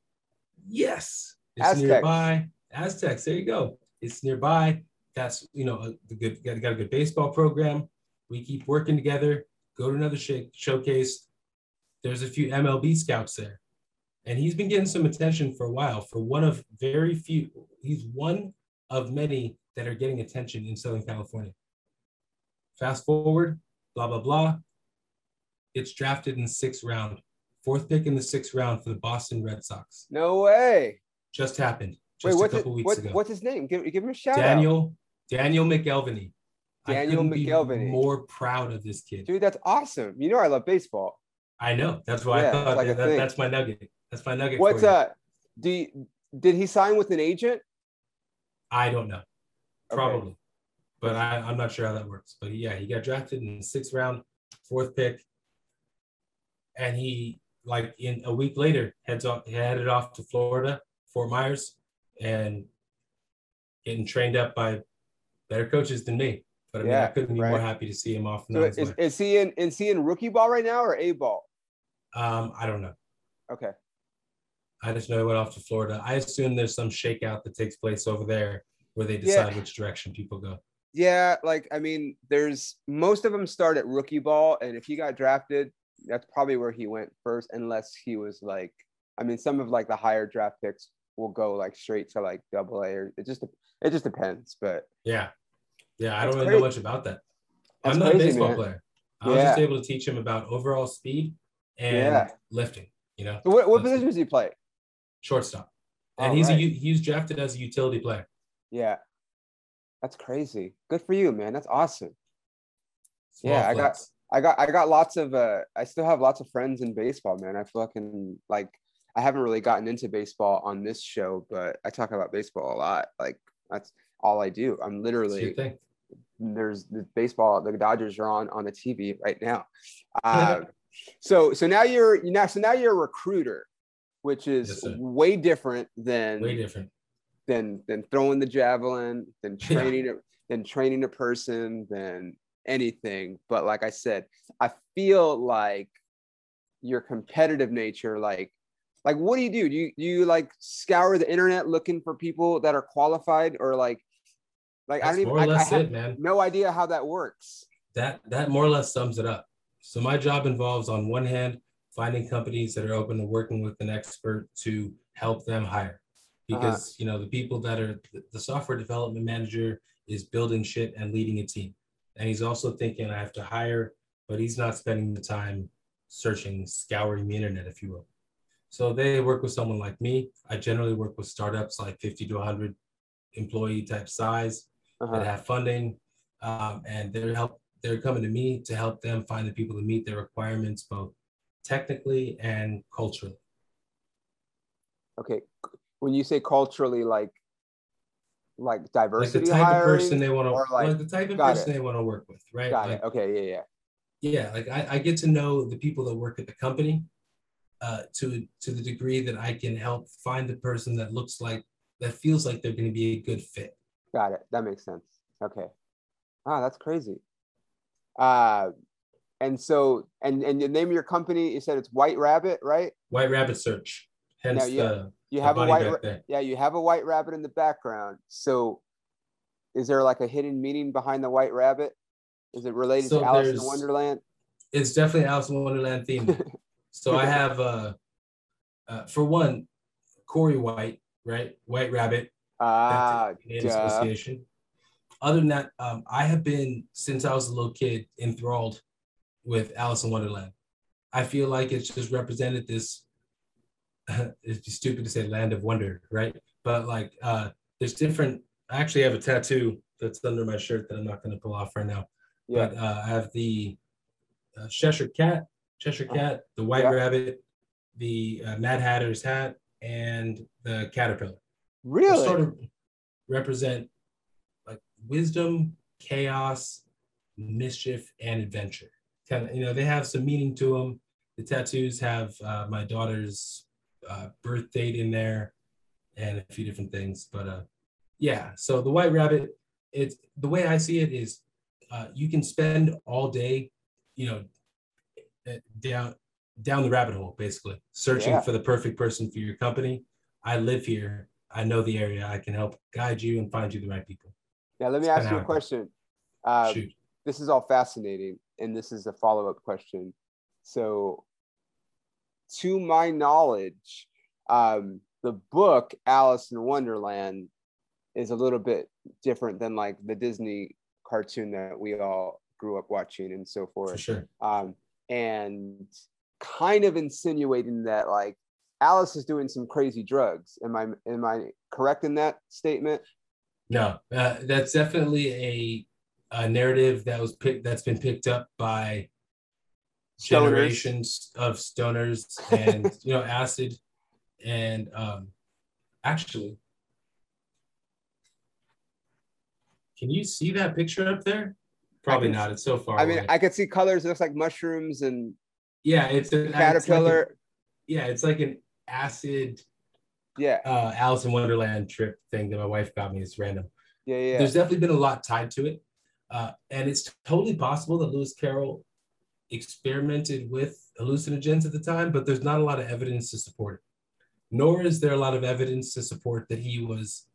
Yes, it's Aztecs. Nearby. Aztecs. There you go. It's nearby. That's, you know, got a good baseball program. We keep working together. Go to another showcase. There's a few MLB scouts there, and he's been getting some attention for a while. For one of very few, he's one of many that are getting attention in Southern California. Fast forward, blah, blah, blah. Gets drafted in the 6th round, 4th pick in the 6th round for the Boston Red Sox. No way. Just happened. Just a couple weeks ago. What's his name? Give him a shout out. Daniel McElveney. Daniel McElveney. More proud of this kid. Dude, that's awesome. You know I love baseball. I know. That's why I thought like that's my nugget. That's my nugget. What's did he sign with an agent? I don't know. Probably. Okay. But I'm not sure how that works. But yeah, he got drafted in the 6th round, 4th pick. And he, like, in a week later, headed off to Florida, Fort Myers, and getting trained up by better coaches than me. But I mean, I couldn't be more happy to see him off. So is he in rookie ball right now or A ball? I don't know. Okay. I just know he went off to Florida. I assume there's some shakeout that takes place over there where they decide which direction people go. Yeah, like, I mean, there's most of them start at rookie ball, and if he got drafted, that's probably where he went first, unless he was like, I mean, some of like the higher draft picks will go like straight to like double A, or it just depends. But yeah, I don't really know much about that. I'm not a baseball player. I was just able to teach him about overall speed and lifting. You know, so what position does he play? Shortstop, and he was drafted as a utility player. Yeah, that's crazy. Good for you, man. That's awesome. Small flex. I got lots of I still have lots of friends in baseball, man. I haven't really gotten into baseball on this show, but I talk about baseball a lot. Like, that's all I do. I'm literally, there's the baseball, the Dodgers are on the TV right now. So now you're a recruiter, which is way different than throwing the javelin, than training a person, than anything. But like I said, I feel like your competitive nature, like what do you do? Do you like scour the internet looking for people that are qualified, or like that's, I don't even, more or less, I have it, man. No idea how that works. That more or less sums it up. So my job involves, on one hand, finding companies that are open to working with an expert to help them hire, because you know, the people that are the software development manager is building shit and leading a team. And he's also thinking, I have to hire, but he's not spending the time searching, scouring the internet, if you will. So they work with someone like me. I generally work with startups like 50 to 100 employee type size that have funding. And they're coming to me to help them find the people to meet their requirements, both technically and culturally. Okay. When you say culturally, like diversity, like the type hiring, of person they want to, like the type of person they want to work with, right? Got it. Okay. Yeah. Like I get to know the people that work at the company to the degree that I can help find the person that looks like, that feels like they're going to be a good fit. Got it. That makes sense. Okay. Wow, that's crazy. And so, and the name of your company, you said it's White Rabbit, right? White Rabbit Search. Hence you have a white rabbit in the background. So is there like a hidden meaning behind the white rabbit? Is it related to Alice in Wonderland? It's definitely Alice in Wonderland themed. So I have, for one, Corey White, right? White Rabbit. Name association. Other than that, I have been, since I was a little kid, enthralled with Alice in Wonderland. I feel like it's just represented this, it'd be stupid to say land of wonder, right? But like there's different, I actually have a tattoo that's under my shirt that I'm not going to pull off right now. Yeah. But I have the Cheshire Cat, the White Rabbit, the Mad Hatter's hat, and the Caterpillar. Really? Sort of represent like wisdom, chaos, mischief, and adventure. Kind of, you know, they have some meaning to them. The tattoos have my daughter's birth date in there and a few different things. But yeah, so the White Rabbit, it's the way I see it is you can spend all day, you know, down the rabbit hole, basically searching for the perfect person for your company. I live here. I know the area. I can help guide you and find you the right people. Now, let me ask you a question. This is all fascinating. And this is a follow-up question. So to my knowledge, the book Alice in Wonderland is a little bit different than like the Disney cartoon that we all grew up watching and so forth. For sure. And kind of insinuating that like Alice is doing some crazy drugs. Am I correct in that statement? No, that's definitely a narrative that was that's been picked up by generations of stoners and you know, acid, and actually, can you see that picture up there? Probably not. It's so far away. I mean, I could see colors. It looks like mushrooms and it's a caterpillar. It's like an acid. Alice in Wonderland trip thing that my wife got me. It's random. Yeah. There's definitely been a lot tied to it, and it's totally possible that Lewis Carroll experimented with hallucinogens at the time, but there's not a lot of evidence to support it. Nor is there a lot of evidence to support that he was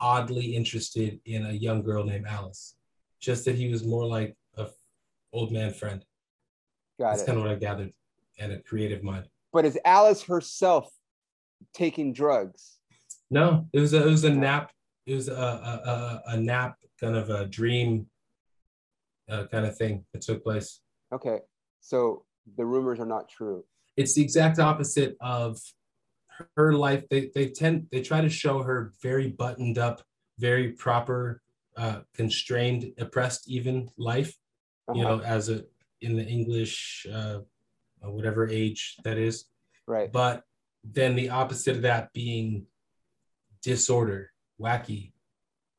oddly interested in a young girl named Alice. Just that he was more like a old man friend. That's kind of what I gathered, and a creative mind. But is Alice herself taking drugs? No, it was a nap. It was a nap, kind of a dream kind of thing that took place. Okay, so the rumors are not true. It's the exact opposite of her life. They try to show her very buttoned up, very proper, constrained, oppressed even life. You know, as in the English, whatever age that is. Right. But then the opposite of that being disorder, wacky,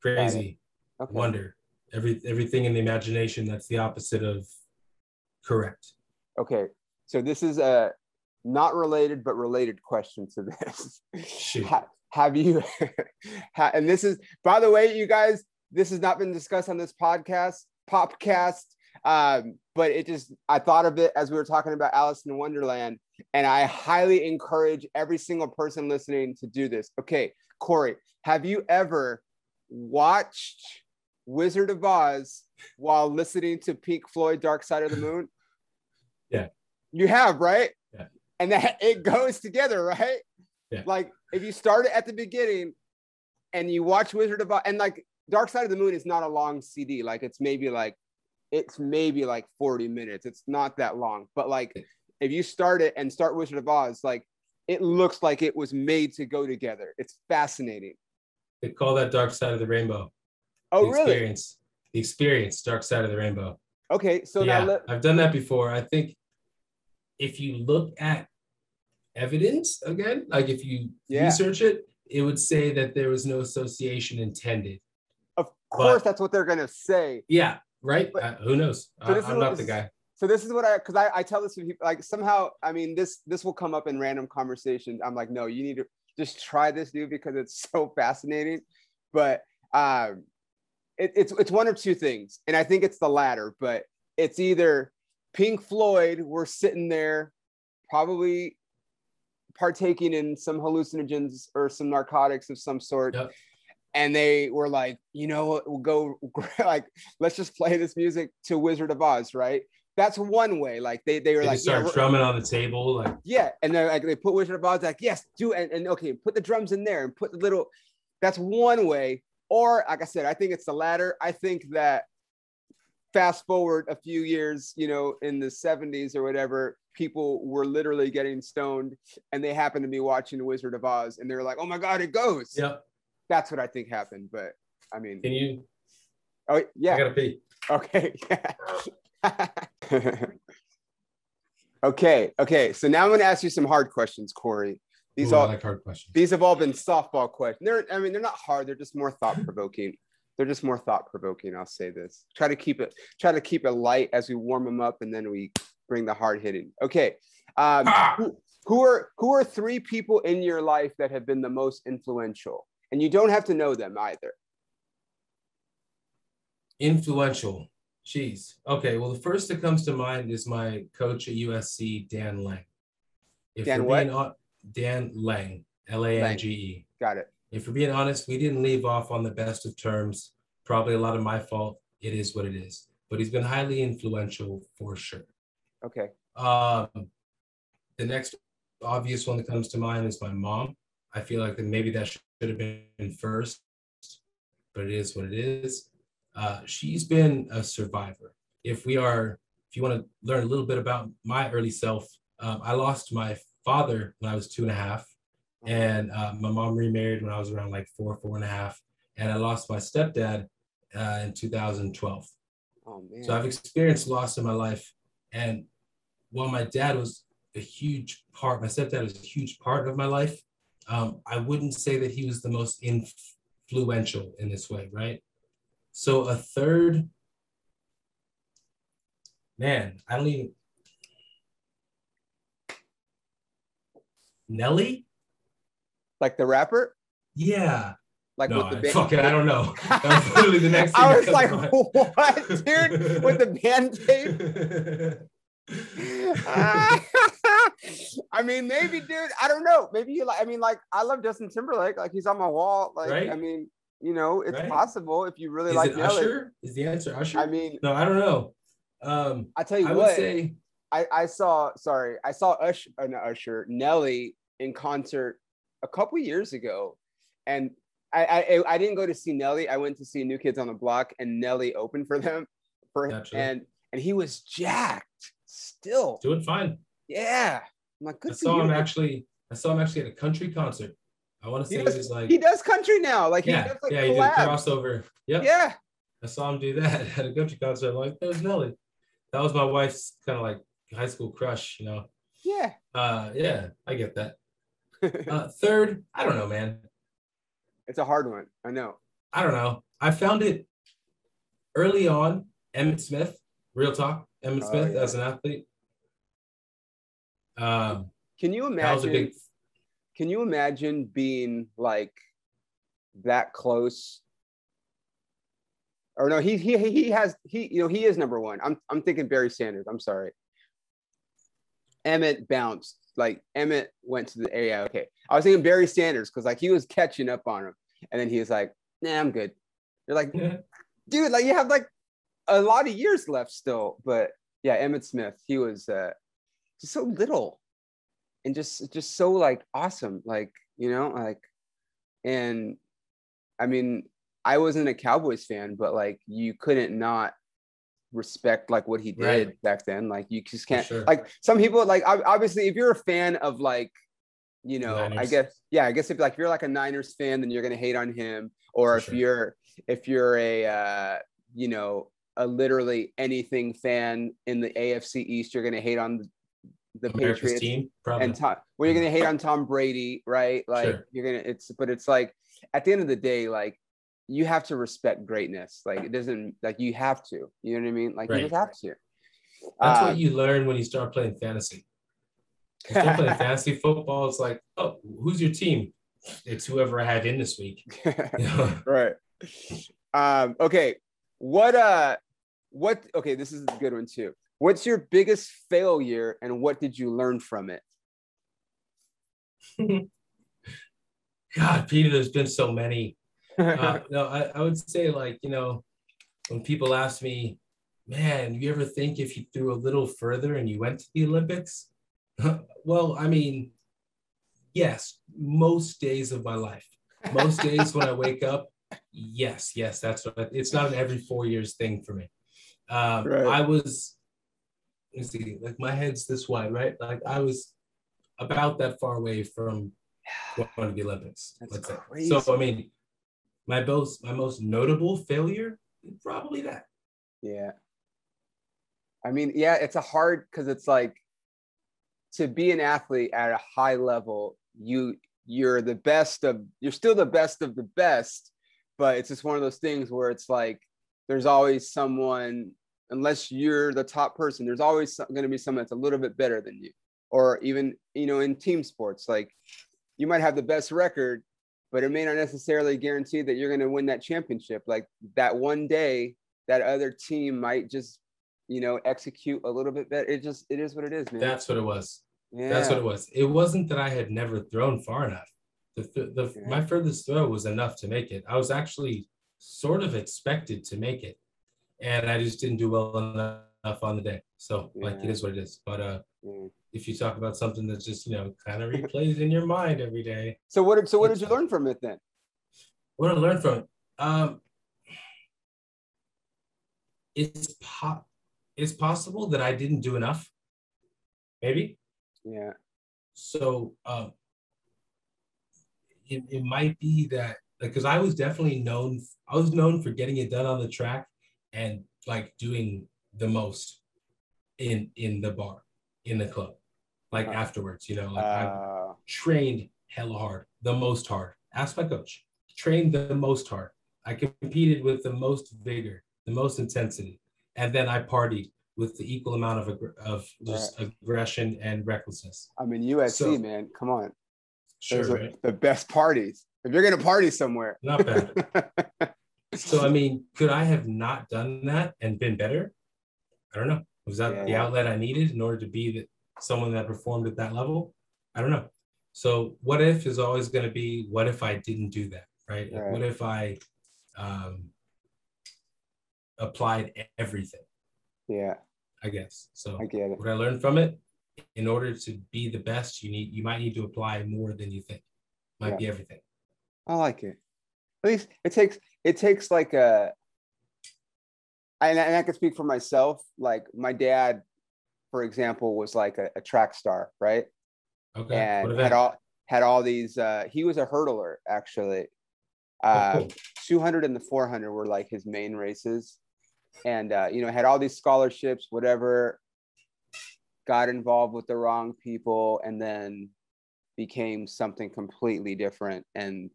crazy, wonder, everything in the imagination. That's the opposite of correct. Okay, so this is a not related but related question to this. Shoot. Have you? And this is, by the way, you guys, this has not been discussed on this popcast, but I thought of it as we were talking about Alice in Wonderland, and I highly encourage every single person listening to do this. Okay, Corey, have you ever watched Wizard of Oz while listening to Pink Floyd, Dark Side of the Moon? Yeah. You have, right? Yeah. And that it goes together, right? Yeah. Like if you start it at the beginning and you watch Wizard of Oz, and like Dark Side of the Moon is not a long CD. Like it's maybe like 40 minutes. It's not that long. But like if you start it and start Wizard of Oz, like it looks like it was made to go together. It's fascinating. They call that Dark Side of the Rainbow. Oh, really? The experience, Dark Side of the Rainbow. Okay, so yeah, now I've done that before. I think if you look at evidence again, like if you research it, it would say that there was no association intended. Of course, that's what they're going to say. Yeah, right? But, who knows? So I'm not the guy. So this is what because I tell this to people, like somehow, I mean, this will come up in random conversations. I'm like, no, you need to just try this, dude, because it's so fascinating. But It's one of two things, and I think it's the latter, but it's either Pink Floyd were sitting there probably partaking in some hallucinogens or some narcotics of some sort, and they were like, you know what, we'll go, like, let's just play this music to Wizard of Oz, right? That's one way. Like they were like, start drumming on the table, like and they're like, they put Wizard of Oz, like, yes, do, and okay, put the drums in there and put the little. That's one way. Or, like I said, I think it's the latter. I think that fast forward a few years, you know, in the 70s or whatever, people were literally getting stoned and they happened to be watching The Wizard of Oz and they were like, oh my God, it goes. Yep. That's what I think happened. But I mean, can you? Oh, yeah. I gotta pee. Okay. Okay. So now I'm gonna ask you some hard questions, Corey. These all like hard questions. These have all been softball questions. They're not hard. They're just more thought provoking. I'll say this. Try to keep it light as we warm them up, and then we bring the hard hitting. Okay. Who are three people in your life that have been the most influential? And you don't have to know them either. Influential. Jeez. Okay. Well, the first that comes to mind is my coach at USC, Dan Lang. Dan Lang, L-A-N-G-E. Got it. If we're being honest, we didn't leave off on the best of terms. Probably a lot of my fault. It is what it is. But he's been highly influential for sure. Okay. The next obvious one that comes to mind is my mom. I feel like that maybe that should have been first, but it is what it is. She's been a survivor. If you want to learn a little bit about my early self, I lost my father when I was 2.5, and my mom remarried when I was around like 4.5, and I lost my stepdad in 2012. Oh, man. So I've experienced loss in my life, and while my dad was a huge part, my stepdad was a huge part of my life, I wouldn't say that he was the most influential in this way, right? So a third, man, Nelly? Like the rapper? Yeah. Like no, with the band. Fuck it, I don't know. That was literally the next thing. I was like, what, dude? With the band tape? I mean, maybe, dude, I don't know. Maybe you like, I mean, like, I love Justin Timberlake. Like, he's on my wall. Like, right? I mean, you know, it's right? Possible if you really like Nelly. Usher? Is the answer Usher? I mean, no, I don't know. I tell you I what. Would say, I saw Usher, Nelly in concert a couple years ago, and I didn't go to see Nelly. I went to see New Kids on the Block, and Nelly opened for them, gotcha. and he was jacked still. Doing fine. Yeah, I'm like, good. I saw him actually at a country concert. I want to say it was like he does country now. Like yeah, he does like he did a crossover. Yep. Yeah. I saw him do that at a country concert. I'm like, there's Nelly. That was my wife's kind of like high school crush, you know? Yeah. Yeah, I get that. Third, I don't know, man. It's a hard one. I know. I don't know. I found it early on, Emmitt Smith, real talk. Emmitt Smith as an athlete. Can you imagine? That was a big... Can you imagine being like that close? Or no, he is number one. I'm thinking Barry Sanders. I'm sorry. Emmitt bounced. Like Emmitt went to the area. Okay, I was thinking Barry Sanders because like he was catching up on him, and then he was like, "Nah, I'm good." You're like, dude, like you have like a lot of years left still. But yeah, Emmitt Smith, he was just so little and just so like awesome, like you know, like, and I mean. I wasn't a Cowboys fan, but like you couldn't not respect like what he did back then. Like you just can't like some people like obviously if you're a fan of like, you know, Niners. I guess if like you're like a Niners fan, then you're going to hate on him. Or if you're a, you know, a literally anything fan in the AFC East, you're going to hate on the Patriots team, probably. And you're going to hate on Tom Brady. Right. Like it's like at the end of the day, like, you have to respect greatness. Like it doesn't like you have to, you know what I mean? Like you just have to. That's what you learn when you start playing fantasy. When you start playing fantasy football, it's like, oh, who's your team? It's whoever I had in this week. You know? Right. Okay. Okay, this is a good one too. What's your biggest failure and what did you learn from it? God, Peter, there's been so many. No, I would say like, you know, when people ask me, man, you ever think if you threw a little further and you went to the Olympics? Well, I mean, yes, most days of my life, most days when I wake up, yes, that's what it's not an every 4 years thing for me. I was, let's see, like my head's this wide, right? Like I was about that far away from going to the Olympics. That's crazy. So, I mean, my most notable failure, probably that. Yeah. I mean, yeah, it's a hard because it's like to be an athlete at a high level you're the best of, you're still the best of the best, but it's just one of those things where it's like, there's always someone, unless you're the top person, there's always going to be someone that's a little bit better than you. Or even, you know, in team sports, like you might have the best record, but it may not necessarily guarantee that you're going to win that championship. Like that one day, that other team might just, you know, execute a little bit better. It just, it is what it is, man. That's what it was. Yeah. That's what it was. It wasn't that I had never thrown far enough. Yeah. My furthest throw was enough to make it. I was actually sort of expected to make it, and I just didn't do well enough on the day. So yeah. Like, it is what it is. But yeah. If you talk about something that's just, you know, kind of replays in your mind every day. So what did you learn from it then? What did I learn from it? It's possible that I didn't do enough. Maybe. Yeah. So it might be that, like, because I was definitely known. I was known for getting it done on the track and like doing the most in the bar, in the club, like afterwards, you know, like I trained hella hard, the most hard. Ask my coach, trained the most hard. I competed with the most vigor, the most intensity. And then I partied with the equal amount of just aggression and recklessness. I mean, USC, so, man, come on. Sure, right? The best parties. If you're going to party somewhere. Not bad. So, I mean, could I have not done that and been better? I don't know. Was that the outlet I needed in order to be someone that performed at that level? I don't know. So what if is always going to be, what if I didn't do that, right? Like, what if I applied everything? Yeah. I guess. So I get it. What I learned from it, in order to be the best, you might need to apply more than you think. Might be everything. I like it. At least it takes like a, and I can speak for myself, like my dad, for example, was like a track star, right? Okay. And had all these, he was a hurdler, actually. 200 and the 400 were like his main races. And, you know, had all these scholarships, whatever, got involved with the wrong people, and then became something completely different. And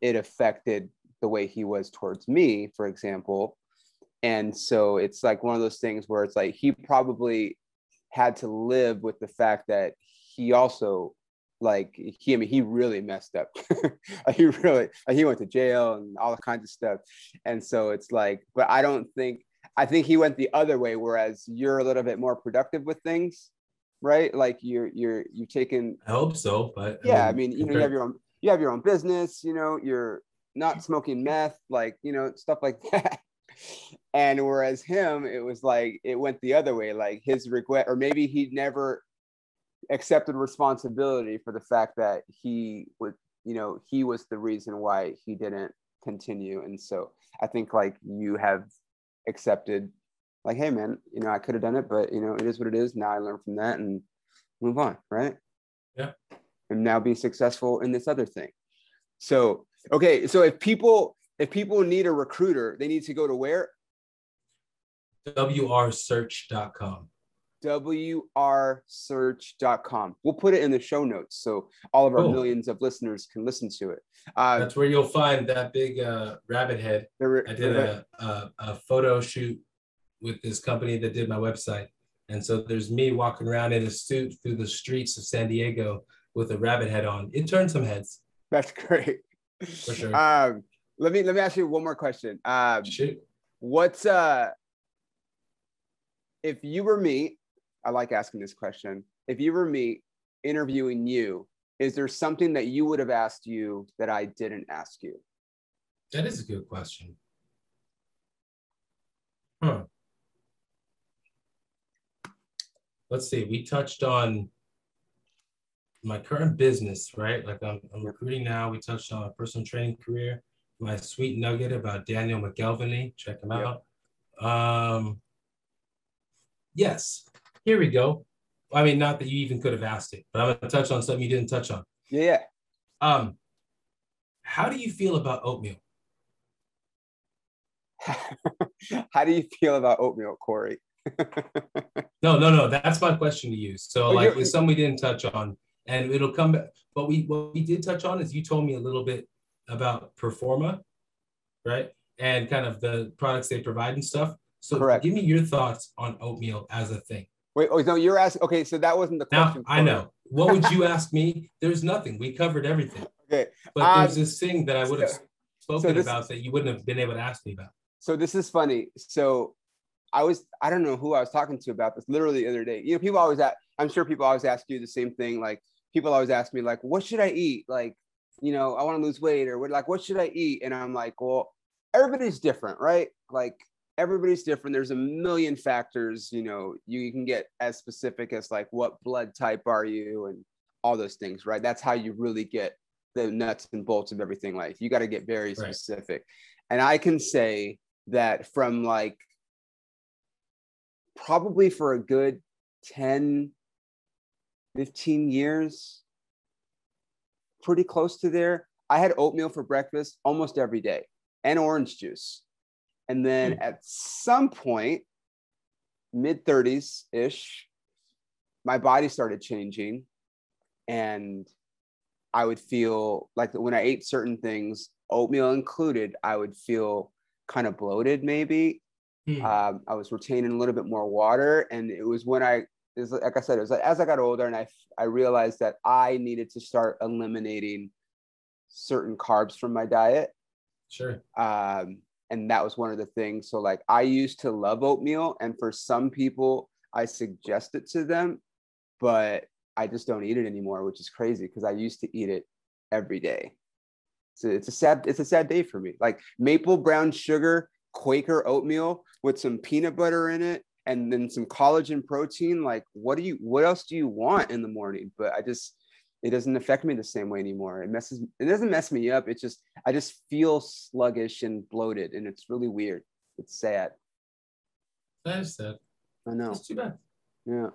it affected the way he was towards me, for example. And so it's like one of those things where it's like he probably had to live with the fact that he also, like, he really messed up. He went to jail and all kinds of stuff. And so it's like, but I think he went the other way, whereas you're a little bit more productive with things, right? Like you've taken. I hope so, but yeah, I mean you know, you have your own business, you know, you're not smoking meth, like, you know, stuff like that. And whereas him, it was like it went the other way, like his regret, or maybe he never accepted responsibility for the fact that he would, you know, he was the reason why he didn't continue. And so I think like you have accepted, like, hey man, you know, I could have done it, but you know, it is what it is. Now I learn from that and move on, right? Yeah. And now be successful in this other thing. So okay, so if people need a recruiter, they need to go to where? wrsearch.com. wrsearch.com. We'll put it in the show notes so all of our millions of listeners can listen to it. That's where you'll find that big rabbit head. I did a photo shoot with this company that did my website. And so there's me walking around in a suit through the streets of San Diego with a rabbit head on. It turned some heads. That's great. For sure. Let me ask you one more question. What's if you were me, I like asking this question. If you were me interviewing you, is there something that you would have asked you that I didn't ask you? That is a good question. Huh. Let's see. We touched on my current business, right? Like I'm recruiting now. We touched on a personal training career. My sweet nugget about Daniel McElveney. Check him out. Yes, here we go. I mean, not that you even could have asked it, but I'm going to touch on something you didn't touch on. Yeah. How do you feel about oatmeal? How do you feel about oatmeal, Corey? No. That's my question to you. So, like, it's something we didn't touch on. and it'll come back. But what we did touch on is you told me a little bit about Performa, right? And kind of the products they provide and stuff. So correct. Give me your thoughts on oatmeal as a thing. Wait, oh, no, you're asking. Okay, so that wasn't the question. Now, I know. What would you ask me? There's nothing. We covered everything. Okay. But there's this thing that I would have spoken about that you wouldn't have been able to ask me about. So this is funny. So I don't know who I was talking to about this literally the other day. You know, I'm sure people always ask you the same thing. Like, people always ask me, like, what should I eat? Like, you know, I want to lose weight, or like, what should I eat? And I'm like, well, everybody's different, right? Like, everybody's different. There's a million factors, you know, you can get as specific as like, what blood type are you and all those things, right? That's how you really get the nuts and bolts of everything. Like, you got to get very specific. And I can say that from like, probably for a good 10, 15 years, pretty close to there, I had oatmeal for breakfast almost every day and orange juice. And then at some point, mid-30s-ish, my body started changing. And I would feel like when I ate certain things, oatmeal included, I would feel kind of bloated maybe. I was retaining a little bit more water. And it was when as I got older and I realized that I needed to start eliminating certain carbs from my diet. Sure. And that was one of the things. So like, I used to love oatmeal, and for some people I suggest it to them, but I just don't eat it anymore, which is crazy because I used to eat it every day. So it's a sad day for me. Like maple brown sugar, Quaker oatmeal with some peanut butter in it and then some collagen protein. Like, what else do you want in the morning? But it doesn't affect me the same way anymore. It doesn't mess me up. It's just, I just feel sluggish and bloated, and it's really weird. It's sad. That is sad. I know. It's too bad. Yeah.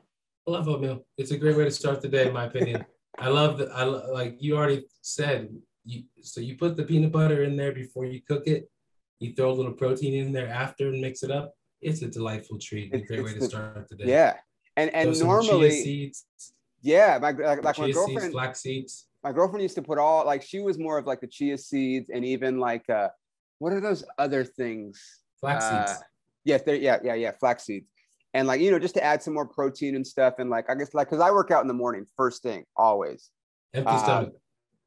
I love oatmeal. It's a great way to start the day, in my opinion. I love that. Like you already said, so you put the peanut butter in there before you cook it. You throw a little protein in there after and mix it up. It's a delightful treat. It's a great way to start the day. Yeah. And normally, chia seeds. Yeah. My girlfriend, seeds, flax seeds. My girlfriend used to put she was more of like the chia seeds and even like, what are those other things? Flax seeds. Yes. Yeah. Flax seeds. And like, you know, just to add some more protein and stuff. And like, I guess like, cause I work out in the morning, first thing, always. Empty stomach.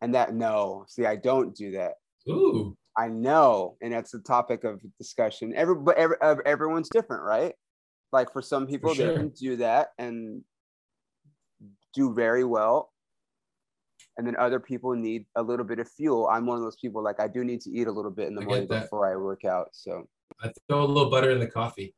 And I don't do that. Ooh. I know, and that's the topic of discussion. Everyone's different, right? Like for some people, they can do that and do very well. And then other people need a little bit of fuel. I'm one of those people, like I do need to eat a little bit in the morning before I work out, so. I throw a little butter in the coffee.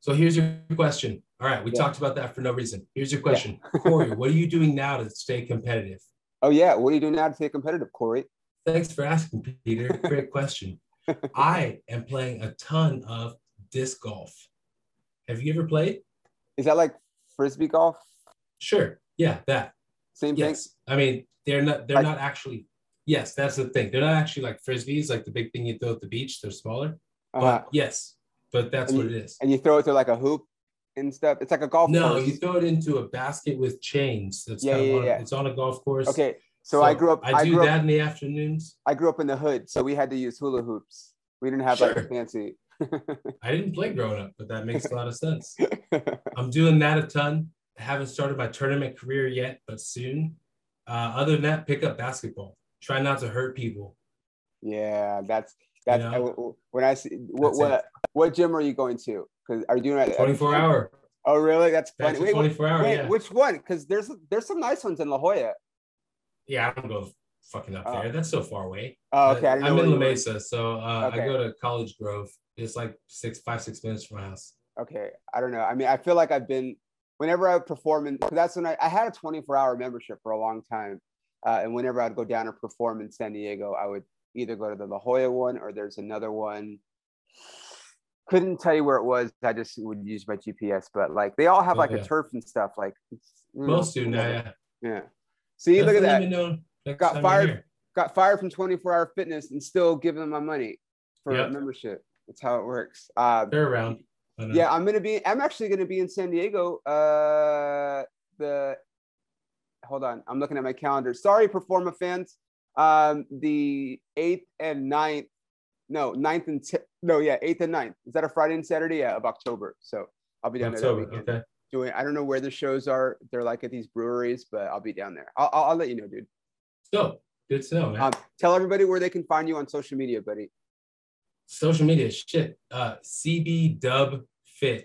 So here's your question. All right, we talked about that for no reason. Here's your question. Yeah. Corey, what are you doing now to stay competitive? Oh yeah, what are you doing now to stay competitive, Corey? Thanks for asking, Peter. Great question. I am playing a ton of disc golf. Have you ever played? Is that like frisbee golf? Sure. Yeah, that. Same thing? I mean, they're not actually. Yes, that's the thing. They're not actually like frisbees, like the big thing you throw at the beach. They're smaller. But yes, but that's what it is. And you throw it through like a hoop and stuff. It's like a golf course. No, you throw it into a basket with chains. That's it's on a golf course. Okay. So I grew up in the afternoons. I grew up in the hood, so we had to use hula hoops. We didn't have like fancy. I didn't play growing up, but that makes a lot of sense. I'm doing that a ton. I haven't started my tournament career yet, but soon. Other than that, pick up basketball. Try not to hurt people. Yeah, that's you know? What gym are you going to? Because are you doing that? 24 hour. Oh really? That's funny. Wait, 24 hour. Wait, yeah. Which one? Because there's some nice ones in La Jolla. Yeah, I don't go fucking up there. That's so far away. Oh, okay. I'm in La Mesa, so I go to College Grove. It's like 5-6 minutes from my house. Okay, I don't know. I mean, I feel like I've been whenever I perform, and that's when I had a 24-hour membership for a long time. And whenever I'd go down and perform in San Diego, I would either go to the La Jolla one or there's another one. Couldn't tell you where it was. I just would use my GPS. But like, they all have a turf and stuff. Like most do now. Yeah. See, look at that. Got fired from 24-hour fitness and still giving them my money for membership. That's how it works. They're around. Yeah, I'm actually going to be in San Diego. The hold on, I'm looking at my calendar. Sorry, Performa fans. The 8th and 9th, no, 9th and, no, yeah, 8th and 9th. Is that a Friday and Saturday? Yeah, of October. So I'll be down there that weekend. Okay. I don't know where the shows are. They're like at these breweries, but I'll be down there. I'll let you know, dude. So good to know, man. Tell everybody where they can find you on social media, buddy. Social media, shit. CBDubFit.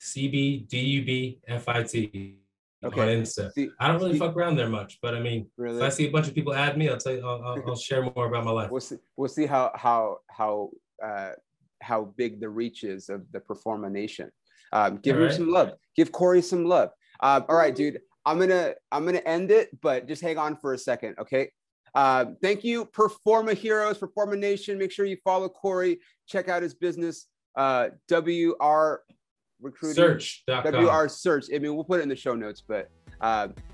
CBDubFit. Okay. On Insta. I don't really fuck around there much, but I mean, really? If I see a bunch of people add me, I'll tell you. I'll share more about my life. We'll see how big the reach is of the Performa Nation. Give him some love. Give Corey some love. All right, dude. I'm gonna end it, but just hang on for a second, okay? Thank you, Performa Heroes, Performa Nation. Make sure you follow Corey. Check out his business, WR Recruiting Search.com. WR Search. I mean, we'll put it in the show notes, but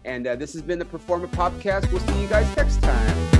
this has been the Performa Popcast. We'll see you guys next time.